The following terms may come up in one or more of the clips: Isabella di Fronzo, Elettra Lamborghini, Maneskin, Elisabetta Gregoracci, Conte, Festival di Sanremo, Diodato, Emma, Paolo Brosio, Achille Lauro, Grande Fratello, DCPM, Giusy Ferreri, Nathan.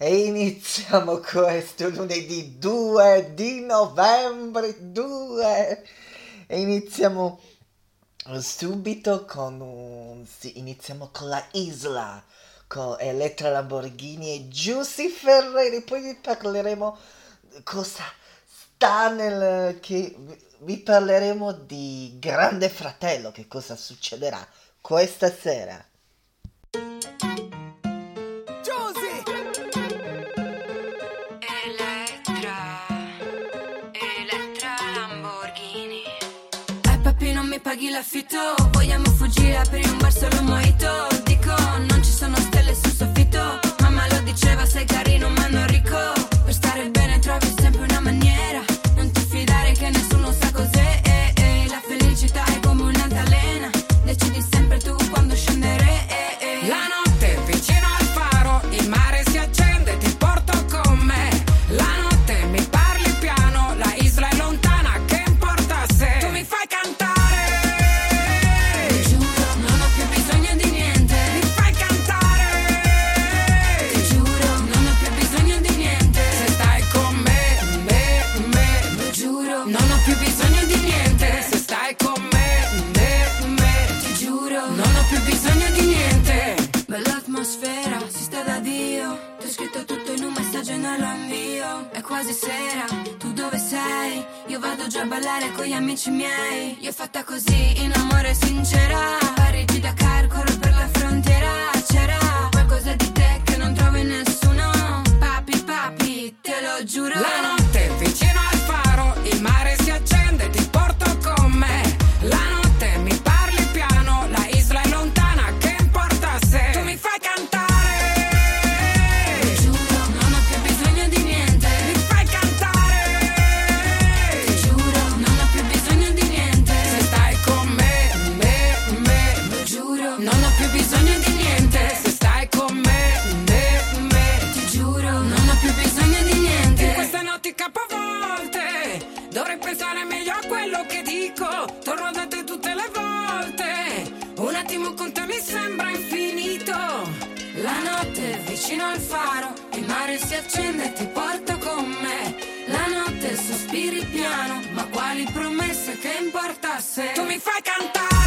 E iniziamo questo lunedì 2 di novembre, 2! E iniziamo subito iniziamo con la Isla, con Elettra Lamborghini e Giusy Ferreri. Poi vi parleremo cosa sta nel... che vi parleremo di Grande Fratello, che cosa succederà questa sera. Paghi l'affitto, vogliamo fuggire, aprire un bar solo mojito. Dico, non ci sono stelle sul soffitto. Mamma lo diceva, sei carino ma non ricco. Per stare bene trovi sempre una maniera, non ti fidare che nessuno sa cos'è. La felicità è come un'altalena, decidi sempre tu quando scendere. La notte vicino al faro, il mare si accende, ti porto con me. La notte mi parli piano, la isla è lontana, che importa se tu mi fai cantare. Quasi sera, tu dove sei? Io vado già a ballare con gli amici miei. Io fatta così, in amore sincera. Parigi da carcoro per la frontiera. C'era qualcosa di te che non trovi nessuno. Papi, papi, te lo giuro. La notte vicino al faro, il mare si accende, ti porto con me. La notte mi parli piano, la isla è lontana, che importa se tu mi fai cantare. Al faro, il mare si accende e ti porto con me. La notte sospiri piano, ma quali promesse che importa se tu mi fai cantare.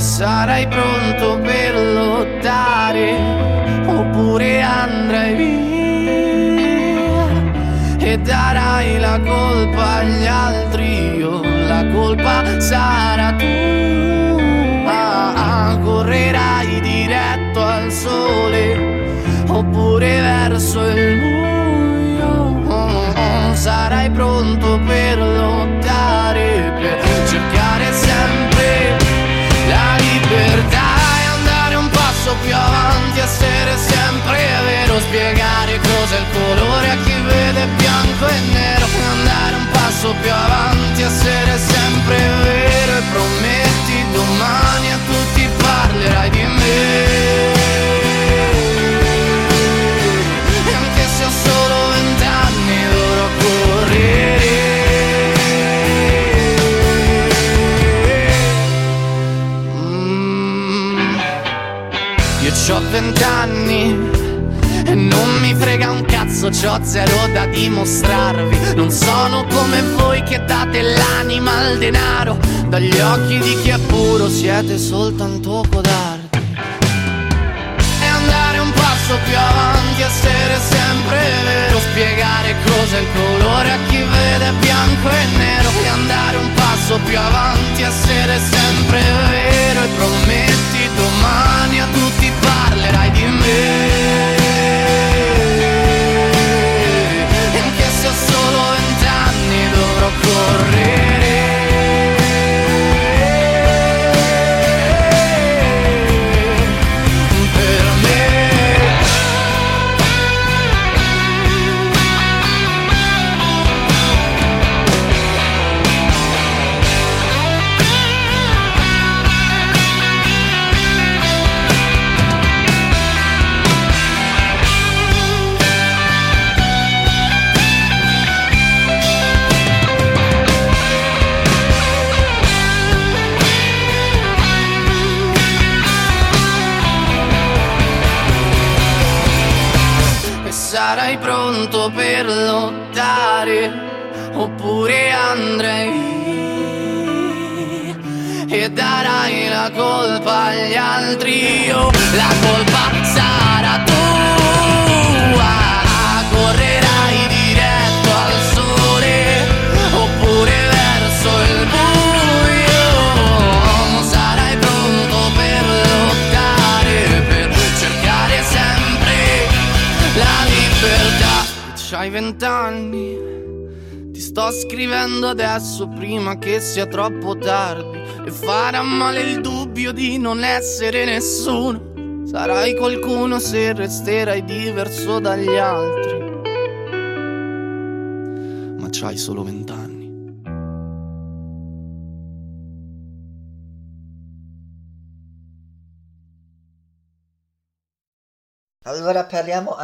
Sarai pronto per lottare oppure andrai via e darai la colpa agli altri o la colpa sarà tua. Correrai diretto al sole oppure verso il buio. Sarai pronto per lottare, per cercare sempre la libertà è andare un passo più avanti, essere sempre vero, spiegare cos'è il colore a chi vede bianco e nero. Andare un passo più avanti, essere sempre vero e prometti domani a tutti parlerai di me. E anche se ho solo 20 anni dovrò correre. Io c'ho 20 anni e non mi frega un cazzo, c'ho zero da dimostrarvi. Non sono come voi che date l'anima al denaro. Dagli occhi di chi è puro siete soltanto codardi. E andare un passo più avanti, essere sempre vero, spiegare cos'è il colore a chi vede bianco e nero. E andare un passo più avanti, essere sempre vero, e prometti domani a tutti parlerai di me. Solo 20 anni dovrò correre. Per me sarai pronto per lottare, oppure andrei e darai la colpa agli altri. Io la colpa sarà tua. Correrai diretto al sole, oppure verso il buio. Sarai pronto per lottare, per cercare sempre la vita. C'hai 20 anni, ti sto scrivendo adesso prima che sia troppo tardi. E farà male il dubbio di non essere nessuno. Sarai qualcuno se resterai diverso dagli altri. Ma c'hai solo 20 anni. Allora parliamo,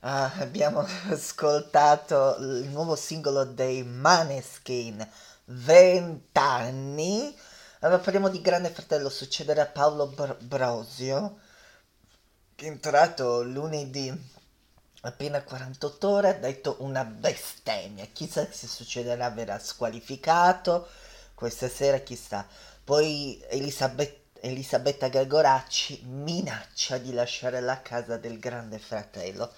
abbiamo ascoltato il nuovo singolo dei Maneskin, 20 anni. Allora parliamo di Grande Fratello, succedere a Paolo Brosio, che è entrato lunedì, appena 48 ore, ha detto una bestemmia, chissà se succederà, verrà squalificato, questa sera chissà. Poi Elisabetta Gregoracci minaccia di lasciare la casa del Grande Fratello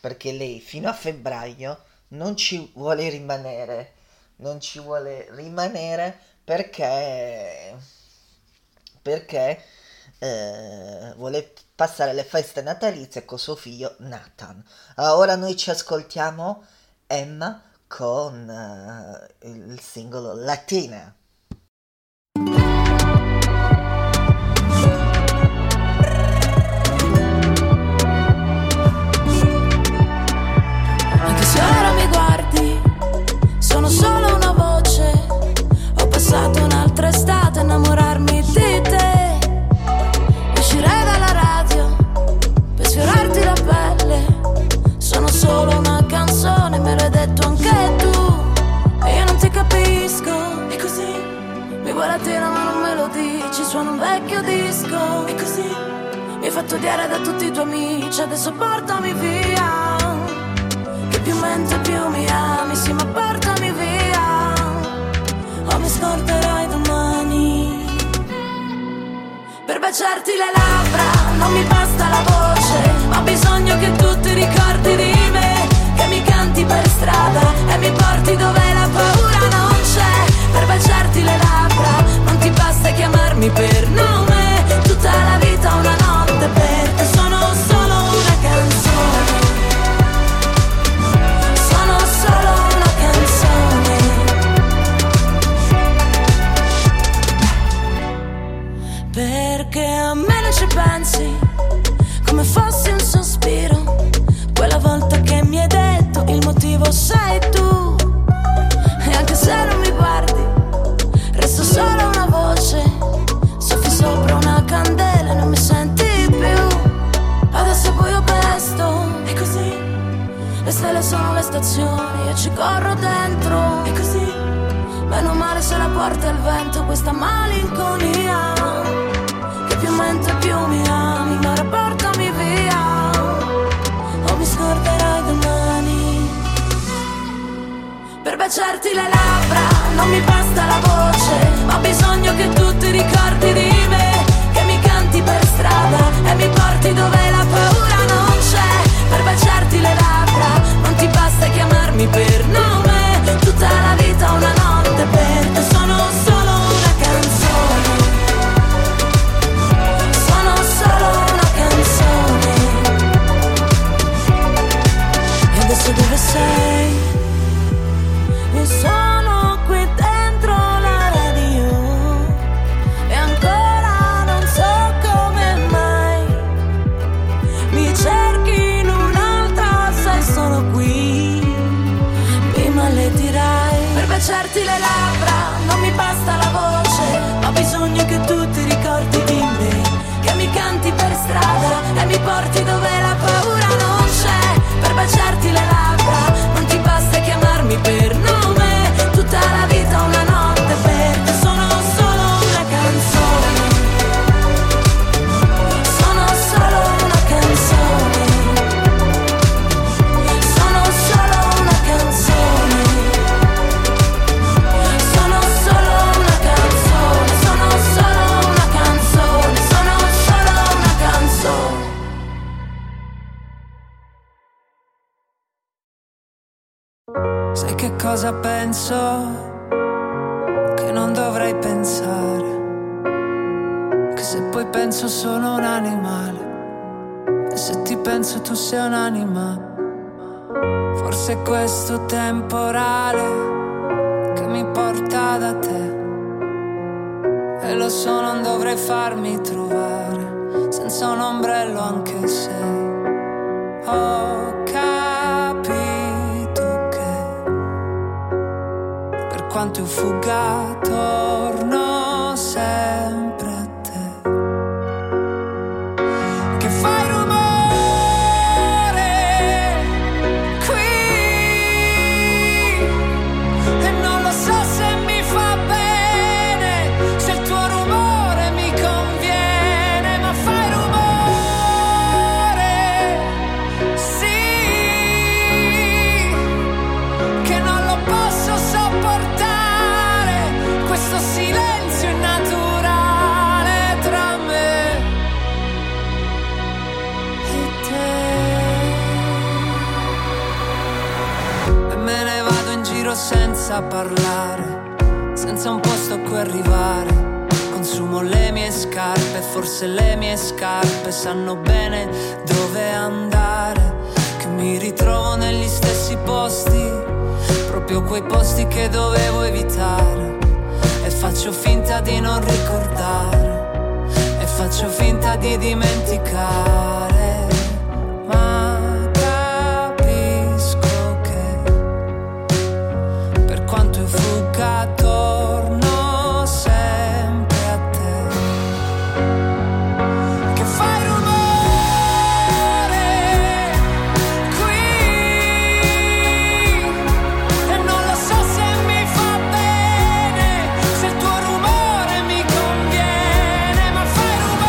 perché lei fino a febbraio non ci vuole rimanere perché vuole passare le feste natalizie con suo figlio Nathan. Ora noi ci ascoltiamo Emma con il singolo Latina. Solo una voce, ho passato un'altra estate a innamorarmi di te. Uscirei dalla radio per sfiorarti la pelle. Sono solo una canzone, me l'hai detto anche tu. E io non ti capisco, e così mi vuoi latina ma non me lo dici. Suono un vecchio disco, e così mi hai fatto odiare da tutti i tuoi amici. Adesso portami via, che più mento più mi ami. Sì ma portami via, o mi scorderai domani. Per baciarti le labbra non mi basta la voce, ho bisogno che tu ti ricordi di me, che mi canti per strada e mi porti dove la paura non c'è. Per baciarti le labbra non ti basta chiamarmi per nome, tutta la vita una notte per te. Sono solo una canzone, solo una canzone. Perché a me non ci pensi come fossi un sospiro, quella volta che mi hai detto il motivo sei tu. E anche se non mi guardi resto solo una voce, soffi sopra una candela e non mi senti più. Adesso è buio presto, è così. Le stelle sono le stazioni, io ci corro dentro. E così, meno male se la porta il vento questa malinconia, che più mento più mi ami. Ma baciarti le labbra, non mi basta la voce, ho bisogno che tu ti ricordi di me, che mi canti per strada e mi porti dove la paura non c'è. Per baciarti le labbra non ti basta chiamarmi per nome, tutta la vita una notte per te sono solo una canzone. Dove sei? Io sono qui dentro la radio e ancora non so come mai mi cerchi in un'altra, sei solo qui, mi maledirai. Per baciarti le labbra non mi basta la voce, ho bisogno che tu ti ricordi di me, che mi canti per strada e mi porti dove la paura non c'è. Per baciarti le labbra non ti basta chiamarmi per nome, tutta la vita una notte per te sono solo una canzone, sono solo una canzone, sono solo una canzone, sono solo una canzone, sono solo una canzone, sono solo una canzone. Sai che cosa penso? Che non dovrei pensare, che se poi penso sono un animale, e se ti penso tu sei un'anima. Forse questo temporale che mi porta da te, e lo so non dovrei farmi trovare senza un ombrello anche se ho capito quanto ho fugato, torno sempre a te. Che fai rumore qui e non lo so se mi fa bene, se il tuo rumore mi conviene, ma fai rumore, sì, che non lo posso sopportare. Questo silenzio innaturale tra me e te. E me ne vado in giro senza parlare, senza un posto a cui arrivare. Consumo le mie scarpe, forse le mie scarpe sanno bene dove andare. Che mi ritrovo negli stessi posti, proprio quei posti che dovevo evitare. Faccio finta di non ricordare e faccio finta di dimenticare, ma capisco che per quanto io fugga torno sempre a te. Che fai rumore qui e non lo so se mi fa bene, rumore mi conviene, ma fai rumore,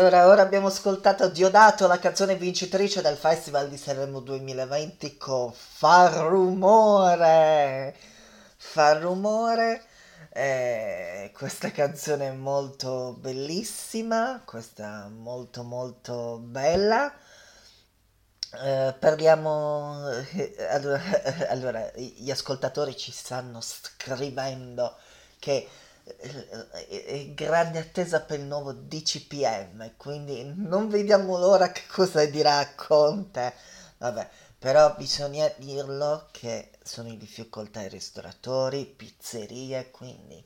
Allora, ora abbiamo ascoltato Diodato, la canzone vincitrice del Festival di Sanremo 2020 con Fa rumore. Questa canzone è molto bellissima, questa molto molto bella. Allora, gli ascoltatori ci stanno scrivendo che è grande attesa per il nuovo DCPM, quindi non vediamo l'ora che cosa dirà Conte. Vabbè, però bisogna dirlo che sono in difficoltà i ristoratori, pizzerie, quindi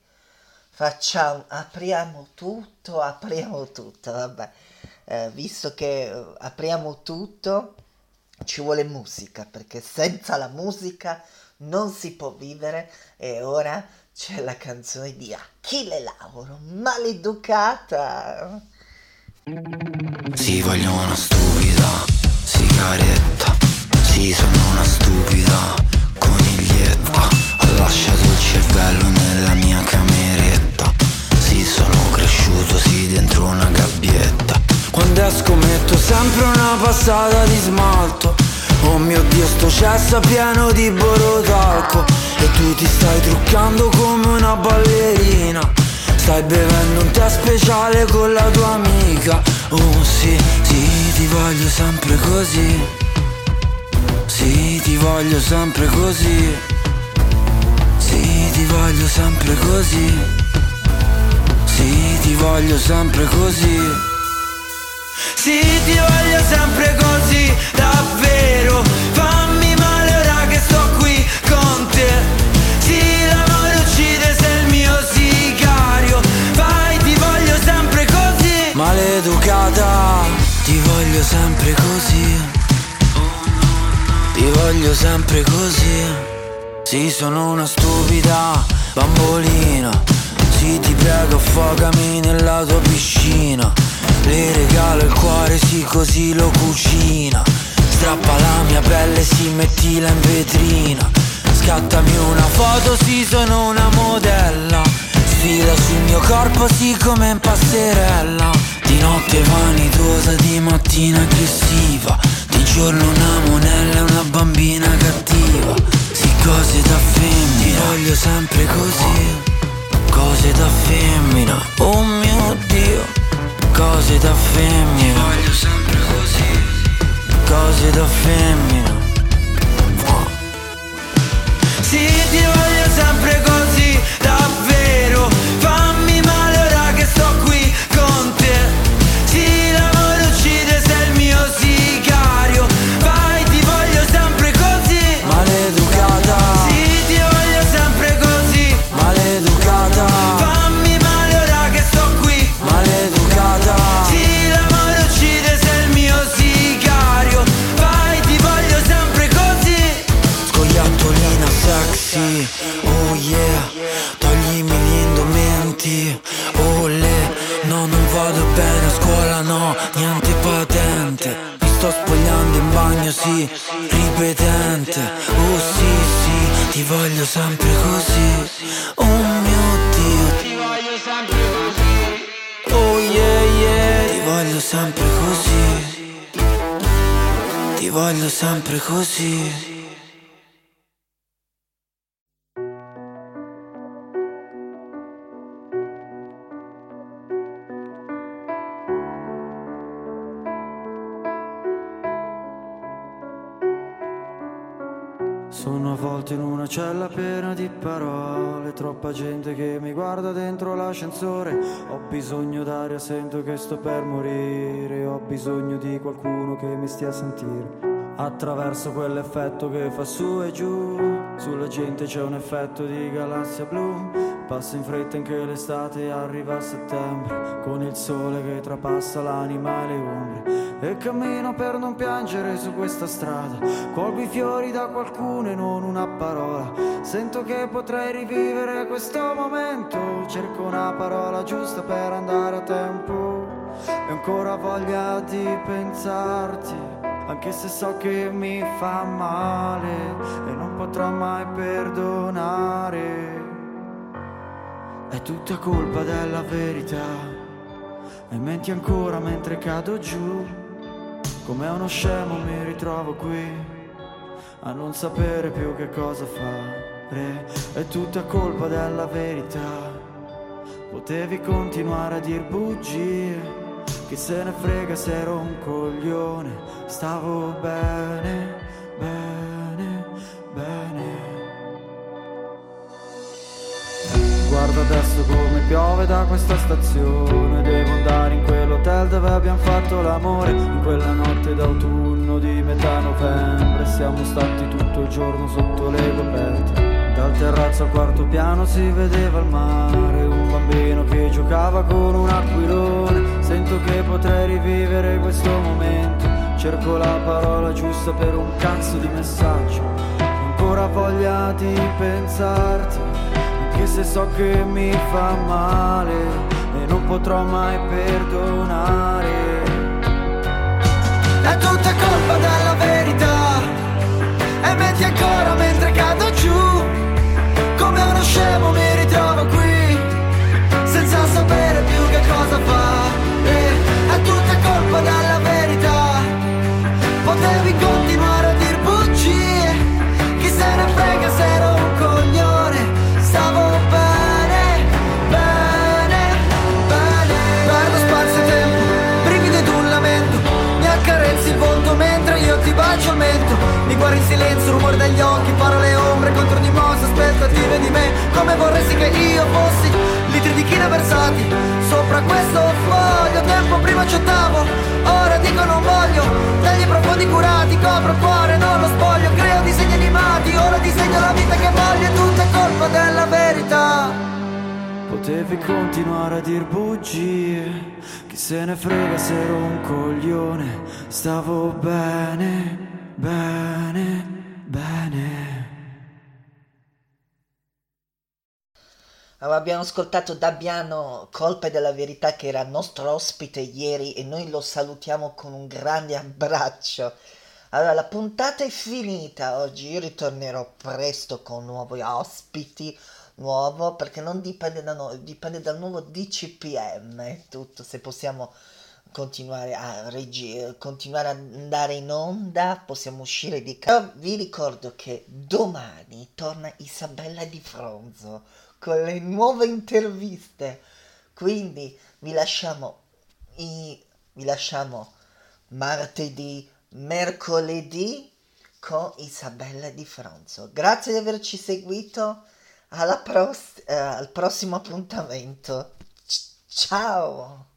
apriamo tutto, vabbè. Visto che apriamo tutto, ci vuole musica, perché senza la musica non si può vivere, e ora c'è la canzone di Achille Lauro, Maleducata. Sì, voglio una stupida sigaretta, sì, sono una stupida coniglietta, ho lasciato il cervello nella mia cameretta, sì, sono cresciuto, sì, dentro una gabbietta. Quando esco metto sempre una passata di smalto, oh mio Dio, sto cesso pieno di borotalco, e tu ti stai truccando come una ballerina, stai bevendo un tè speciale con la tua amica. Oh sì, sì, ti voglio sempre così, sì, ti voglio sempre così, sì, ti voglio sempre così, sì, ti voglio sempre così. Sì, ti voglio sempre così, davvero. Fammi male ora che sto qui con te. Sì, l'amore uccide, sei il mio sicario. Vai, ti voglio sempre così, maleducata. Ti voglio sempre così, ti voglio sempre così. Sì, sono una stupida bambolina, sì, ti prego, affogami nella tua piscina. Le regalo il cuore, sì, così lo cucina. Strappa la mia pelle, sì, mettila in vetrina. Scattami una foto, sì, sono una modella. Sfila sul mio corpo, sì, come in passerella. Di notte vanitosa, di mattina aggressiva, di giorno una monella, una bambina cattiva. Sì, cose da femmina, ti voglio sempre così. Cose da femmina, oh mio Dio, cose da femmina, voglio sempre così, cose da femmina. Sì, ti voglio sempre così, davvero. Fammi male ora che sto qui con te. Sì, l'amore uccide, sei il mio sicario. Vai, ti voglio sempre così, maleducata. Sì, ti voglio sempre così, maleducata. Oh yeah, toglimi gli indumenti, oh le, no, non vado bene a scuola, no, niente patente. Mi sto spogliando in bagno, sì, ripetente. Oh sì, sì, ti voglio sempre così, oh mio Dio, ti voglio sempre così. Oh yeah, yeah, ti voglio sempre così, ti voglio sempre così. In una cella piena di parole, troppa gente che mi guarda dentro l'ascensore. Ho bisogno d'aria, sento che sto per morire. Ho bisogno di qualcuno che mi stia a sentire. Attraverso quell'effetto che fa su e giù, sulla gente c'è un effetto di galassia blu. Passa in fretta anche l'estate, arriva a settembre, con il sole che trapassa l'anima e le ombre. E cammino per non piangere su questa strada, colgo i fiori da qualcuno e non una parola. Sento che potrei rivivere questo momento, cerco una parola giusta per andare a tempo. E ancora voglia di pensarti, anche se so che mi fa male e non potrò mai perdonare. È tutta colpa della verità, E menti ancora mentre cado giù. Come uno scemo mi ritrovo qui a non sapere più che cosa fare. È tutta colpa della verità. Potevi continuare a dir bugie. Chi se ne frega se ero un coglione. Stavo bene, bene, bene. Guarda adesso come piove da questa stazione. Devo andare in quell'hotel dove abbiamo fatto l'amore. In quella notte d'autunno di metà novembre siamo stati tutto il giorno sotto le coperte. Dal terrazzo al quarto piano si vedeva il mare. Un bambino che giocava con un aquilone. Sento che potrei rivivere questo momento. Cerco la parola giusta per un cazzo di messaggio. Ancora voglia di pensarti, anche se so che mi fa male e non potrò mai perdonare. È tutta colpa della verità. E metti ancora mentre cado giù. Come uno scemo mi ritrovo qui senza sapere più che cosa fare. È tutta colpa della verità. Potevi continuare a dir bugie. Chi se ne frega se ero un coglione. Stavo bene, bene, bene. Perdo spazio e tempo, brividi ed un lamento. Mi accarezzi il volto mentre io ti bacio il mento. Mi guardi in silenzio, rumore dagli occhi, parole ombre contro di me. Aspettative di me, come vorresti che io fossi. Litri di china versati sopra questo foglio. Tempo prima accettavo, ora dico non voglio. Tagli profondi curati, copro cuore, non lo spoglio. Creo disegni animati, ora disegno la vita che voglio. E tutta è colpa della verità. Potevi continuare a dir bugie. Chi se ne frega se ero un coglione. Stavo bene, bene, bene. Allora, abbiamo ascoltato Dabbiano, Colpe della verità, che era nostro ospite ieri e noi lo salutiamo con un grande abbraccio. Allora, la puntata è finita oggi, io ritornerò presto con nuovi ospiti, nuovo, perché non dipende da noi, dipende dal nuovo DCPM, tutto, se possiamo continuare a continuare ad andare in onda, possiamo uscire di casa. Vi ricordo che domani torna Isabella di Fronzo con le nuove interviste, quindi vi lasciamo martedì, mercoledì con Isabella di Fronzo. Grazie di averci seguito, al prossimo appuntamento, ciao!